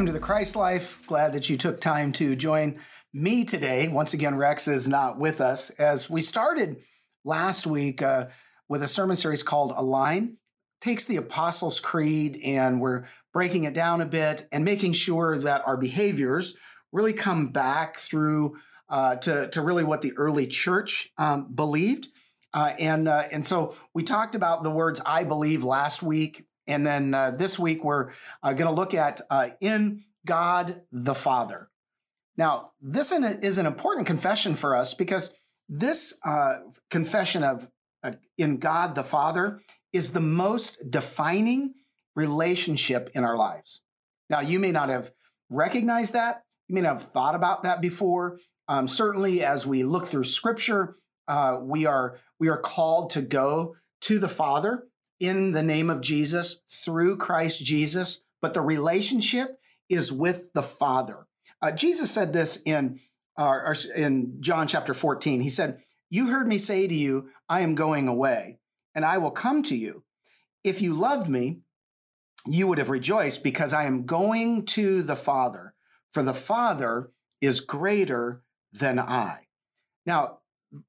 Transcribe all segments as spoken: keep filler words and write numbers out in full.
welcome to the Christ Life. Glad that you took time to join me today. Once again, Rex is not with us. As we started last week uh, with a sermon series called Align, takes the Apostles' Creed, and we're breaking it down a bit and making sure that our behaviors really come back through uh, to, to really what the early church um, believed. Uh, and uh, and so we talked about the words "I believe" last week, and then uh, this week we're uh, going to look at uh, "in God the Father." Now, this is an important confession for us because this uh, confession of uh, "in God the Father" is the most defining relationship in our lives. Now, you may not have recognized that. You may not have thought about that before. Um, certainly, as we look through Scripture, uh, we are we are called to go to the Father in the name of Jesus, through Christ Jesus, but the relationship is with the Father. Uh, Jesus said this in, uh, in John chapter fourteen. He said, "You heard me say to you, I am going away, and I will come to you. If you loved me, you would have rejoiced because I am going to the Father, for the Father is greater than I." Now,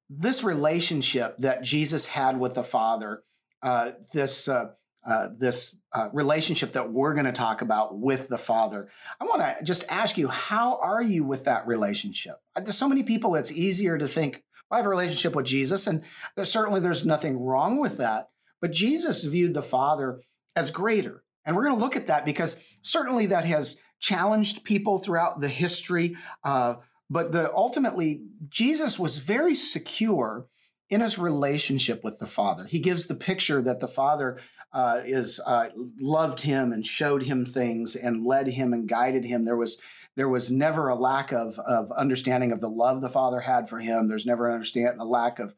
this relationship that Jesus had with the Father, uh, this uh, uh, this uh, relationship that we're going to talk about with the Father, I want to just ask you, how are you with that relationship? There's so many people, it's easier to think, well, I have a relationship with Jesus, and there's, certainly there's nothing wrong with that. But Jesus viewed the Father as greater. And we're going to look at that because certainly that has challenged people throughout the history. Uh, but the, ultimately, Jesus was very secure in his relationship with the Father. He gives the picture that the Father uh, is uh, loved him and showed him things and led him and guided him. There was there was never a lack of of understanding of the love the Father had for him. There's never an understand a lack of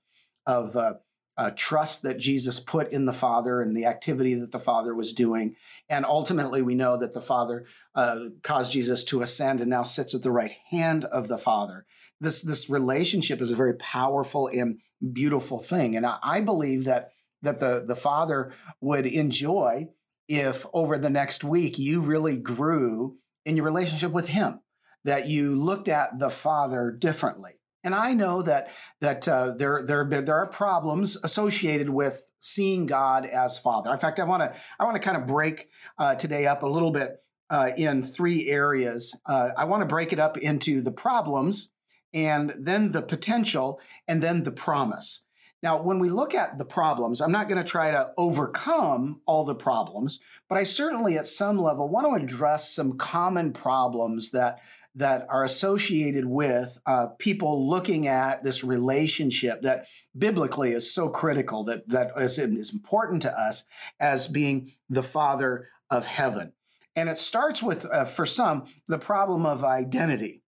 of uh, Uh, trust that Jesus put in the Father and the activity that the Father was doing. And ultimately, we know that the Father uh, caused Jesus to ascend and now sits at the right hand of the Father. This this relationship is a very powerful and beautiful thing. And I, I believe that that the, the Father would enjoy if over the next week you really grew in your relationship with him, that you looked at the Father differently. And I know that that uh, there there there are problems associated with seeing God as Father. In fact, I want to I want to kind of break uh, today up a little bit uh, in three areas. Uh, I want to break it up into the problems, and then the potential, and then the promise. Now, when we look at the problems, I'm not going to try to overcome all the problems, but I certainly, at some level, want to address some common problems that. that are associated with uh, people looking at this relationship that biblically is so critical, that, that is, is important to us as being the Father of heaven. And it starts with, uh, for some, the problem of identity.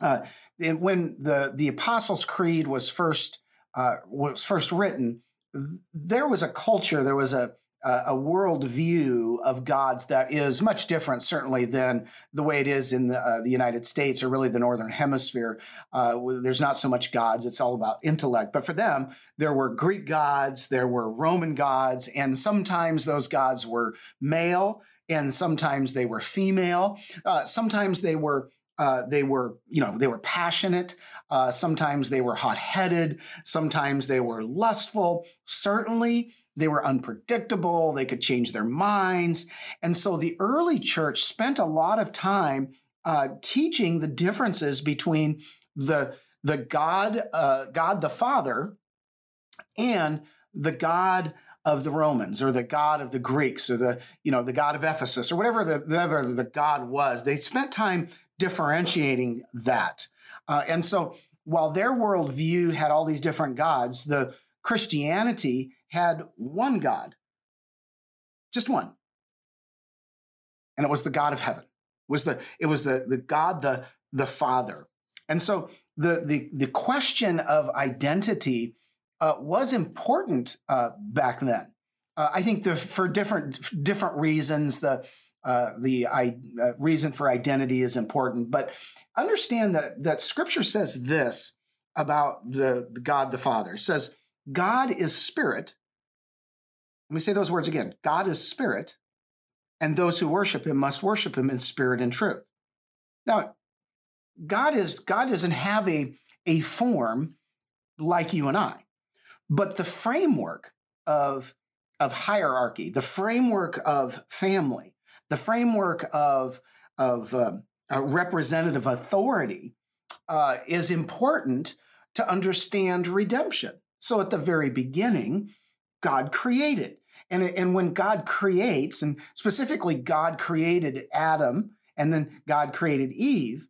Uh, and when the, the Apostles' Creed was first uh, was first written, there was a culture, there was a a worldview of gods that is much different, certainly, than the way it is in the, uh, the United States or really the Northern Hemisphere. Uh, there's not so much gods. It's all about intellect. But for them, there were Greek gods, there were Roman gods, and sometimes those gods were male, and sometimes they were female. Uh, sometimes they were Uh, they were, you know, they were passionate. Uh, sometimes they were hot-headed. Sometimes they were lustful. Certainly, they were unpredictable. They could change their minds. And so the early church spent a lot of time uh, teaching the differences between the the God, uh, God the Father, and the God of the Romans, or the God of the Greeks, or the you know the God of Ephesus, or whatever the whatever the God was. They spent time differentiating that. Uh, and so while their worldview had all these different gods, the Christianity had one God, just one. And it was the God of heaven. It was the, it was the, the God, the, the Father. And so the, the, the question of identity uh, was important uh, back then. Uh, I think the, for different, different reasons, the Uh, the I, uh, reason for identity is important, but understand that that Scripture says this about the, the God the Father. It says, "God is spirit." Let me say those words again. God is spirit, and those who worship him must worship him in spirit and truth. Now, God is God doesn't have a, a form like you and I, but the framework of, of hierarchy, the framework of family, the framework of, of um, uh, representative authority uh, is important to understand redemption. So at the very beginning, God created. And, and when God creates, and specifically God created Adam, and then God created Eve,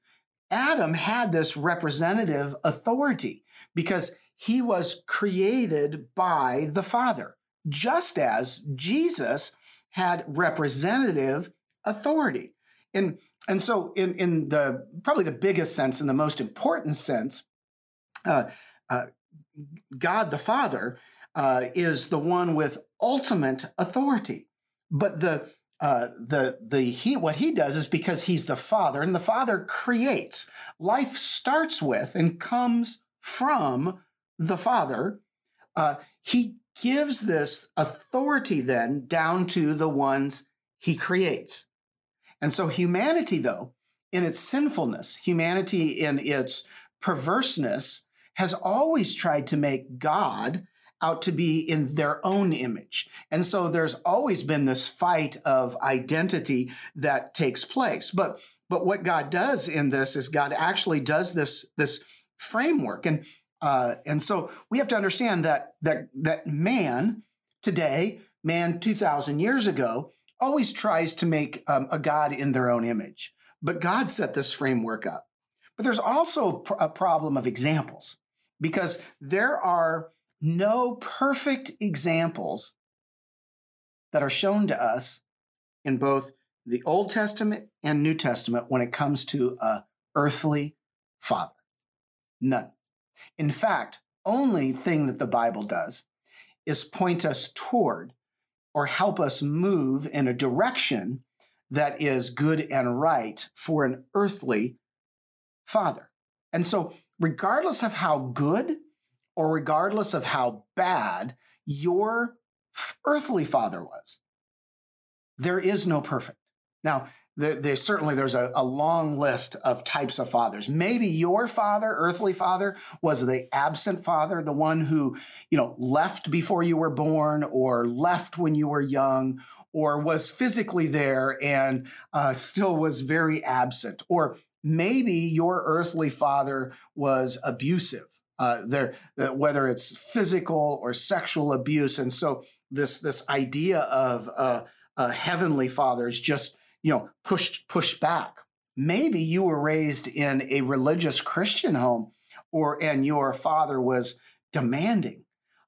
Adam had this representative authority because he was created by the Father, just as Jesus had representative authority. And, and so in, in the probably the biggest sense and the most important sense, uh, uh, God the Father uh, is the one with ultimate authority. But the Uh, the the he what he does is because he's the Father, and the Father creates. Life starts with and comes from the Father. Uh, he gives this authority then down to the ones he creates. And so humanity, though, in its sinfulness, humanity in its perverseness, has always tried to make God out to be in their own image. And so there's always been this fight of identity that takes place. But but what God does in this is God actually does this, this framework. And uh, and so we have to understand that that that man today, man two thousand years ago, always tries to make um, a God in their own image. But God set this framework up. But there's also a problem of examples, because there are no perfect examples that are shown to us in both the Old Testament and New Testament when it comes to an earthly father. None. In fact, only thing that the Bible does is point us toward or help us move in a direction that is good and right for an earthly father. And so, regardless of how good or regardless of how bad your earthly father was, there is no perfect. Now, there, there, certainly there's a, a long list of types of fathers. Maybe your father, earthly father, was the absent father, the one who, you know, left before you were born or left when you were young, or was physically there and uh, still was very absent. Or maybe your earthly father was abusive. Uh, there, uh, whether it's physical or sexual abuse, and so this this idea of uh, a heavenly father is just you know pushed pushed back. Maybe you were raised in a religious Christian home, or and your father was demanding,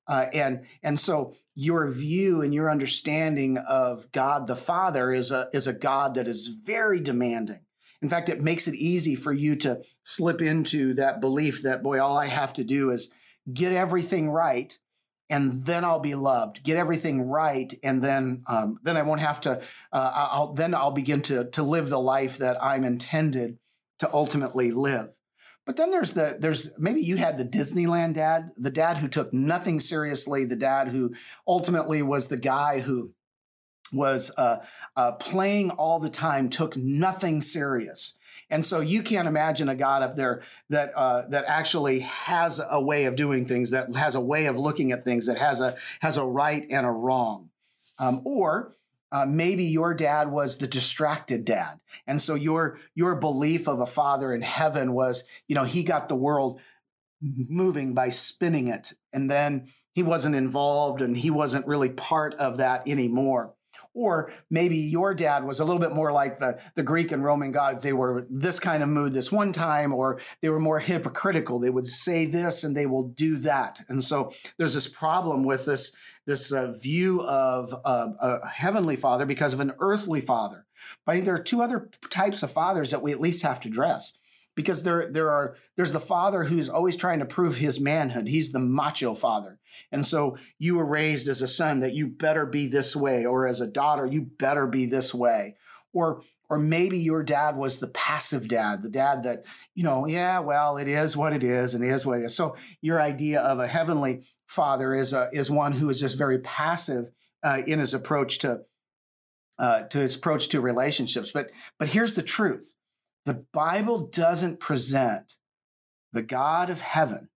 uh, and and so your view and your understanding of God the Father is a is a God that is very demanding. In fact, it makes it easy for you to slip into that belief that, boy, all I have to do is get everything right, and then I'll be loved. Get everything right, and then um, then I won't have to. Uh, I'll then I'll begin to to live the life that I'm intended to ultimately live. But then there's the there's maybe you had the Disneyland dad, the dad who took nothing seriously, the dad who ultimately was the guy who was uh, uh, playing all the time, took nothing serious. And so you can't imagine a God up there that uh, that actually has a way of doing things, that has a way of looking at things, that has a has a right and a wrong. Um, or uh, maybe your dad was the distracted dad. And so your your belief of a father in heaven was, you know, he got the world moving by spinning it. And then he wasn't involved and he wasn't really part of that anymore. Or maybe your dad was a little bit more like the, the Greek and Roman gods. They were this kind of mood this one time, or they were more hypocritical. They would say this and they will do that. And so there's this problem with this, this uh, view of uh, a heavenly father because of an earthly father. But I think there are two other types of fathers that we at least have to address. Because there, there are, there's the father who's always trying to prove his manhood. He's the macho father. And so you were raised as a son that you better be this way, or as a daughter, you better be this way. Or, or maybe your dad was the passive dad, the dad that, you know, yeah, well, it is what it is and it is what it is. So your idea of a heavenly father is a, is one who is just very passive uh, in his approach to uh, to his approach to relationships. But, but here's the truth. The Bible doesn't present the God of heaven,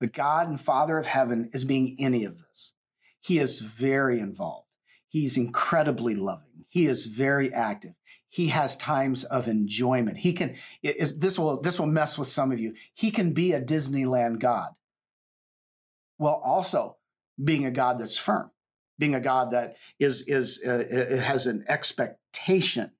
the God and Father of heaven, as being any of this. He is very involved. He's incredibly loving. He is very active. He has times of enjoyment. He can, it is, this will, this will mess with some of you. He can be a Disneyland God, while also being a God that's firm, being a God that is, is, uh, has an expectation.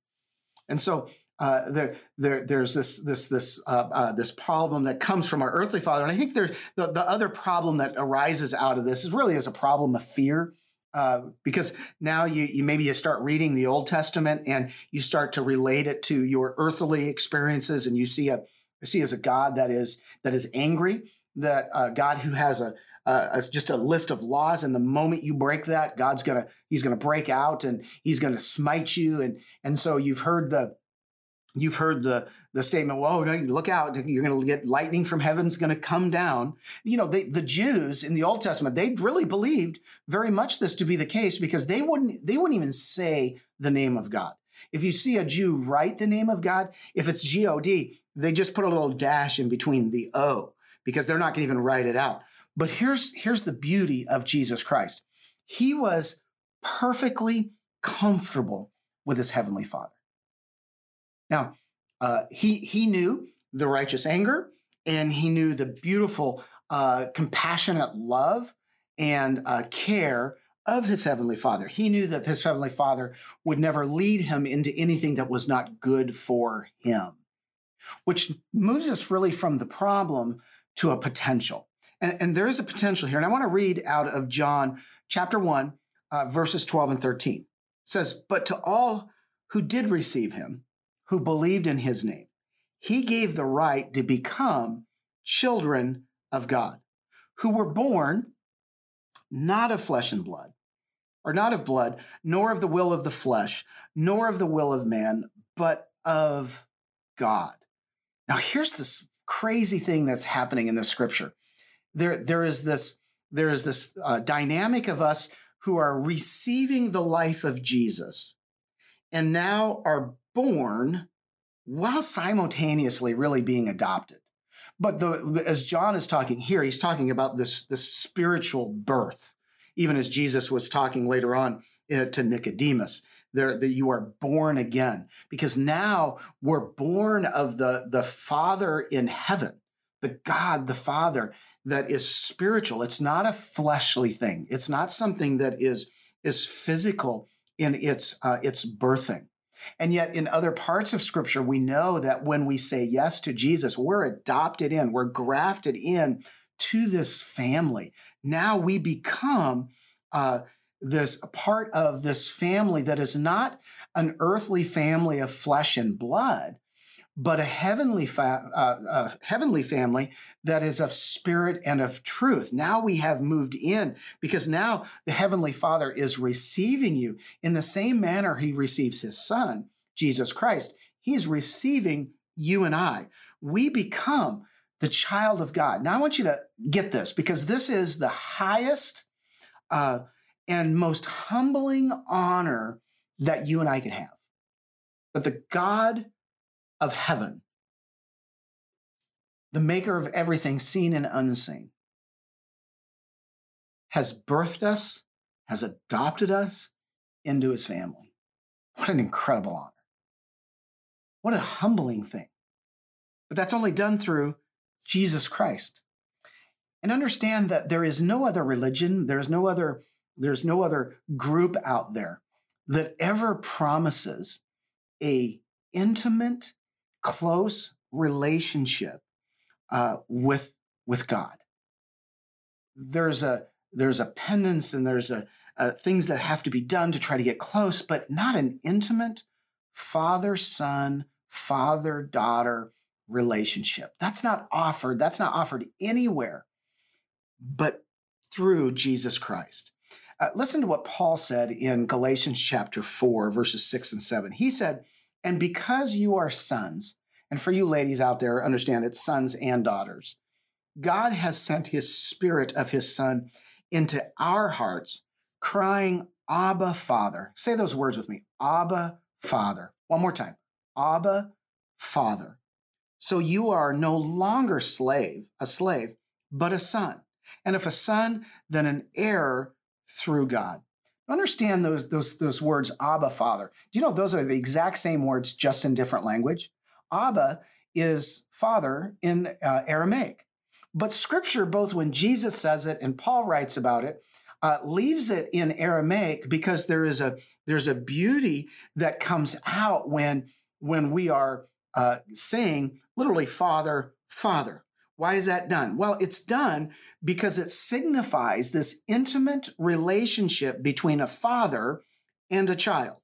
And so uh, there, there, there's this, this, this, uh, uh, this problem that comes from our earthly father. And I think there's the, the other problem that arises out of this is really is a problem of fear. Uh, because now you, you maybe you start reading the Old Testament and you start to relate it to your earthly experiences, and you see a you see as a God that is that is angry, that uh, God who has a, a just a list of laws, and the moment you break that, God's gonna he's gonna break out and he's gonna smite you, and and so you've heard the you've heard the the statement, "Whoa, no, look out! You're gonna get lightning from heaven's gonna come down." You know, they, the Jews in the Old Testament, they really believed very much this to be the case, because they wouldn't they wouldn't even say the name of God. If you see a Jew write the name of God, if it's G O D, they just put a little dash in between the O, because they're not gonna even write it out. But here's here's the beauty of Jesus Christ. He was perfectly comfortable with his heavenly Father. Now, uh, he he knew the righteous anger, and he knew the beautiful, uh, compassionate love and uh, care of his heavenly Father. He knew that his heavenly Father would never lead him into anything that was not good for him, which moves us really from the problem to a potential. And, and there is a potential here. And I want to read out of John chapter one, uh, verses twelve and thirteen. It says, "But to all who did receive him, who believed in his name, he gave the right to become children of God, who were born not of flesh and blood, or not of blood, nor of the will of the flesh, nor of the will of man, but of God." Now, here's this crazy thing that's happening in this scripture. There, there is this, there is this uh, dynamic of us who are receiving the life of Jesus, and now are born while simultaneously really being adopted. But the, as John is talking here, he's talking about this, this spiritual birth, even as Jesus was talking later on uh, to Nicodemus, there, that you are born again, because now we're born of the, the Father in heaven, the God, the Father that is spiritual. It's not a fleshly thing. It's not something that is, is physical in its, uh, its birthing. And yet in other parts of Scripture, we know that when we say yes to Jesus, we're adopted in, we're grafted in to this family. Now we become uh, this part of this family that is not an earthly family of flesh and blood, but a heavenly, fa- uh, uh, heavenly family that is of spirit and of truth. Now we have moved in, because now the heavenly Father is receiving you in the same manner he receives his Son, Jesus Christ. He's receiving you and I. We become the child of God. Now I want you to get this, because this is the highest uh, and most humbling honor that you and I can have. That the God of heaven, the maker of everything seen and unseen, has birthed us, has adopted us into his family. What an incredible honor. What a humbling thing. But that's only done through Jesus Christ. And understand that there is no other religion, there's no other, there's no other group out there that ever promises a intimate, close relationship uh, with with God. There's a there's a penance, and there's a, a things that have to be done to try to get close, but not an intimate father-son, father-daughter relationship. That's not offered. That's not offered anywhere, but through Jesus Christ. Uh, listen to what Paul said in Galatians chapter four, verses six and seven. He said, "And because you are sons," and for you ladies out there, understand it's sons and daughters, "God has sent his Spirit of his Son into our hearts, crying, Abba, Father. Say those words with me. Abba, Father. One more time. Abba, Father. So you are no longer slave, a slave, but a son. And if a son, then an heir through God. Understand those, those, those words, Abba, Father. Do you know those are the exact same words, just in different language? Abba is father in uh, Aramaic. But Scripture, both when Jesus says it and Paul writes about it, uh, leaves it in Aramaic because there is a there's a beauty that comes out when, when we are uh, saying literally Father, Father. Why is that done? Well, it's done because it signifies this intimate relationship between a father and a child.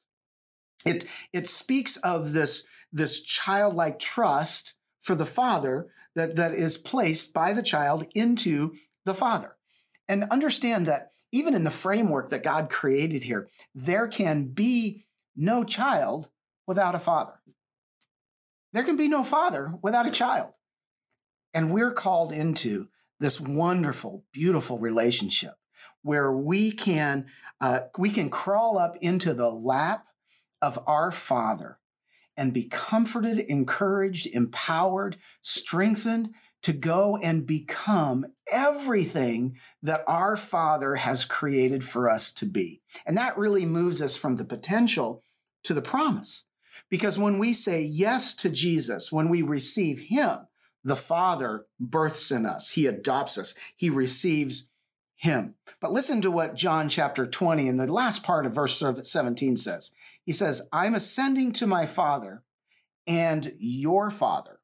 It, it speaks of this, this childlike trust for the father that, that is placed by the child into the father. And understand that even in the framework that God created here, there can be no child without a father. There can be no father without a child. And we're called into this wonderful, beautiful relationship where we can uh, we can crawl up into the lap of our Father and be comforted, encouraged, empowered, strengthened to go and become everything that our Father has created for us to be. And that really moves us from the potential to the promise. Because when we say yes to Jesus, when we receive Him, the Father births in us. He adopts us. He receives Him. But listen to what John chapter twenty in the last part of verse seventeen says. He says, I'm ascending to my Father and your Father,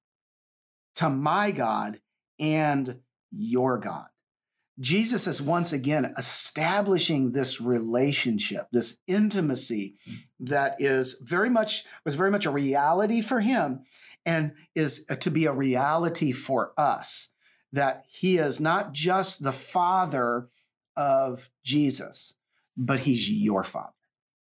to my God and your God. Jesus is once again establishing this relationship, this intimacy that is very much, was very much a reality for Him, and is to be a reality for us, that He is not just the Father of Jesus, but He's your Father.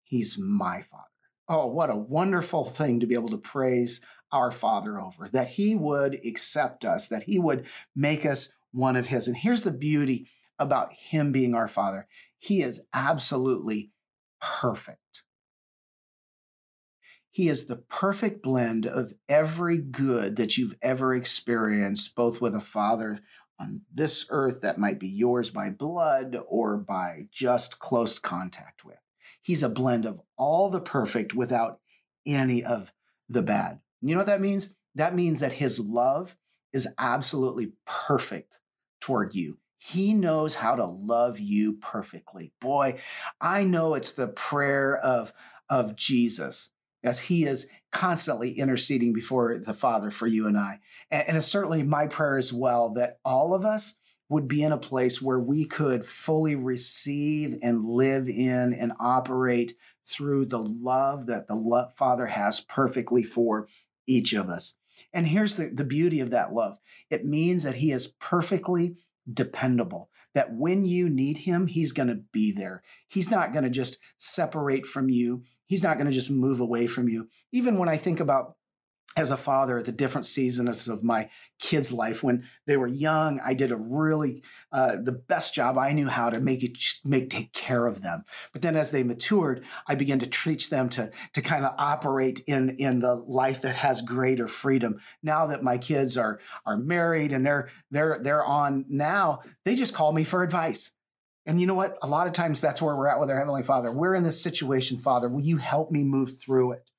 He's my Father. Oh, what a wonderful thing to be able to praise our Father over, that He would accept us, that He would make us one of His. And here's the beauty about Him being our Father. He is absolutely perfect. He is the perfect blend of every good that you've ever experienced, both with a father on this earth that might be yours by blood or by just close contact with. He's a blend of all the perfect without any of the bad. You know what that means? That means that His love is absolutely perfect toward you. He knows how to love you perfectly. Boy, I know it's the prayer of, of Jesus, as He is constantly interceding before the Father for you and I. And it's certainly my prayer as well that all of us would be in a place where we could fully receive and live in and operate through the love that the Father has perfectly for each of us. And here's the, the beauty of that love. It means that He is perfectly dependable, that when you need Him, He's going to be there. He's not going to just separate from you. He's not going to just move away from you. Even when I think about, as a father, the different seasons of my kids' life, when they were young, I did a really, uh, the best job I knew how to make it, make take care of them. But then as they matured, I began to teach them to, to kind of operate in, in the life that has greater freedom. Now that my kids are, are married and they're, they're, they're on now, they just call me for advice. And you know what? A lot of times that's where we're at with our Heavenly Father. We're in this situation, Father. Will you help me move through it?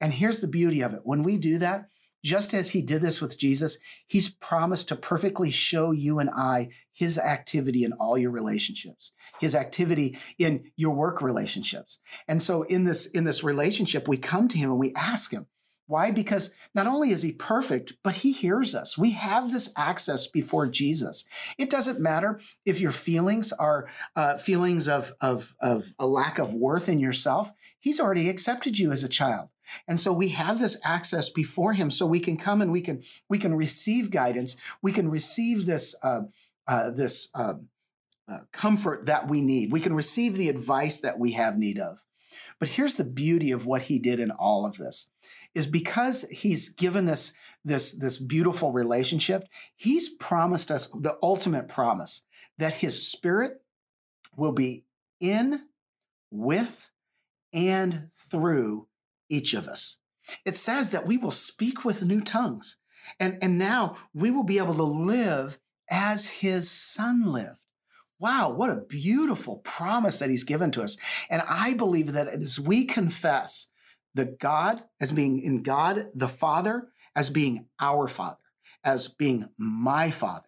And here's the beauty of it. When we do that, just as He did this with Jesus, He's promised to perfectly show you and I His activity in all your relationships, His activity in your work relationships. And so in this, in this relationship, we come to Him and we ask Him. Why? Because not only is He perfect, but He hears us. We have this access before Jesus. It doesn't matter if your feelings are uh, feelings of, of, of a lack of worth in yourself. He's already accepted you as a child. And so we have this access before Him, so we can come and we can we can receive guidance. We can receive this uh, uh, this uh, uh, comfort that we need. We can receive the advice that we have need of. But here's the beauty of what He did in all of this. Is because He's given this, this, this beautiful relationship, He's promised us the ultimate promise that His Spirit will be in, with and through each of us. It says that we will speak with new tongues, and, and now we will be able to live as his son lived. Wow, what a beautiful promise that he's given to us. And I believe that as we confess the God as being in God, the Father, as being our Father, as being my Father,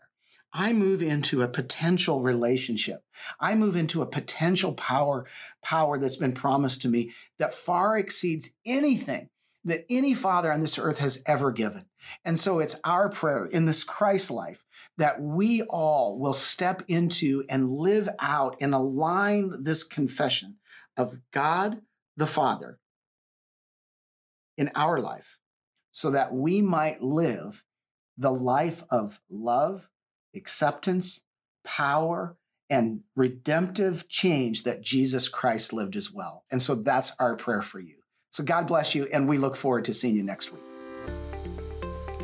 I move into a potential relationship. I move into a potential power, power that's been promised to me that far exceeds anything that any father on this earth has ever given. And so it's our prayer in this Christ life that we all will step into and live out and align this confession of God the Father in our life so that we might live the life of love, acceptance, power, and redemptive change that Jesus Christ lived as well. And so that's our prayer for you. So God bless you, and we look forward to seeing you next week.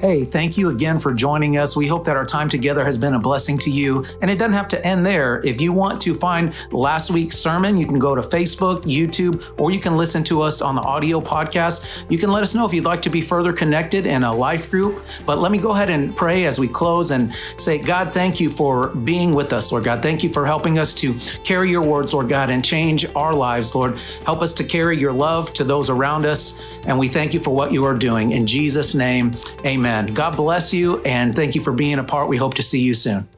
Hey, thank you again for joining us. We hope that our time together has been a blessing to you, and it doesn't have to end there. If you want to find last week's sermon, you can go to Facebook, YouTube, or you can listen to us on the audio podcast. You can let us know if you'd like to be further connected in a life group, but let me go ahead and pray as we close and say, God, thank you for being with us, Lord God. Thank you for helping us to carry your words, Lord God, and change our lives, Lord. Help us to carry your love to those around us, and we thank you for what you are doing. In Jesus' name, amen. God bless you, and thank you for being a part. We hope to see you soon.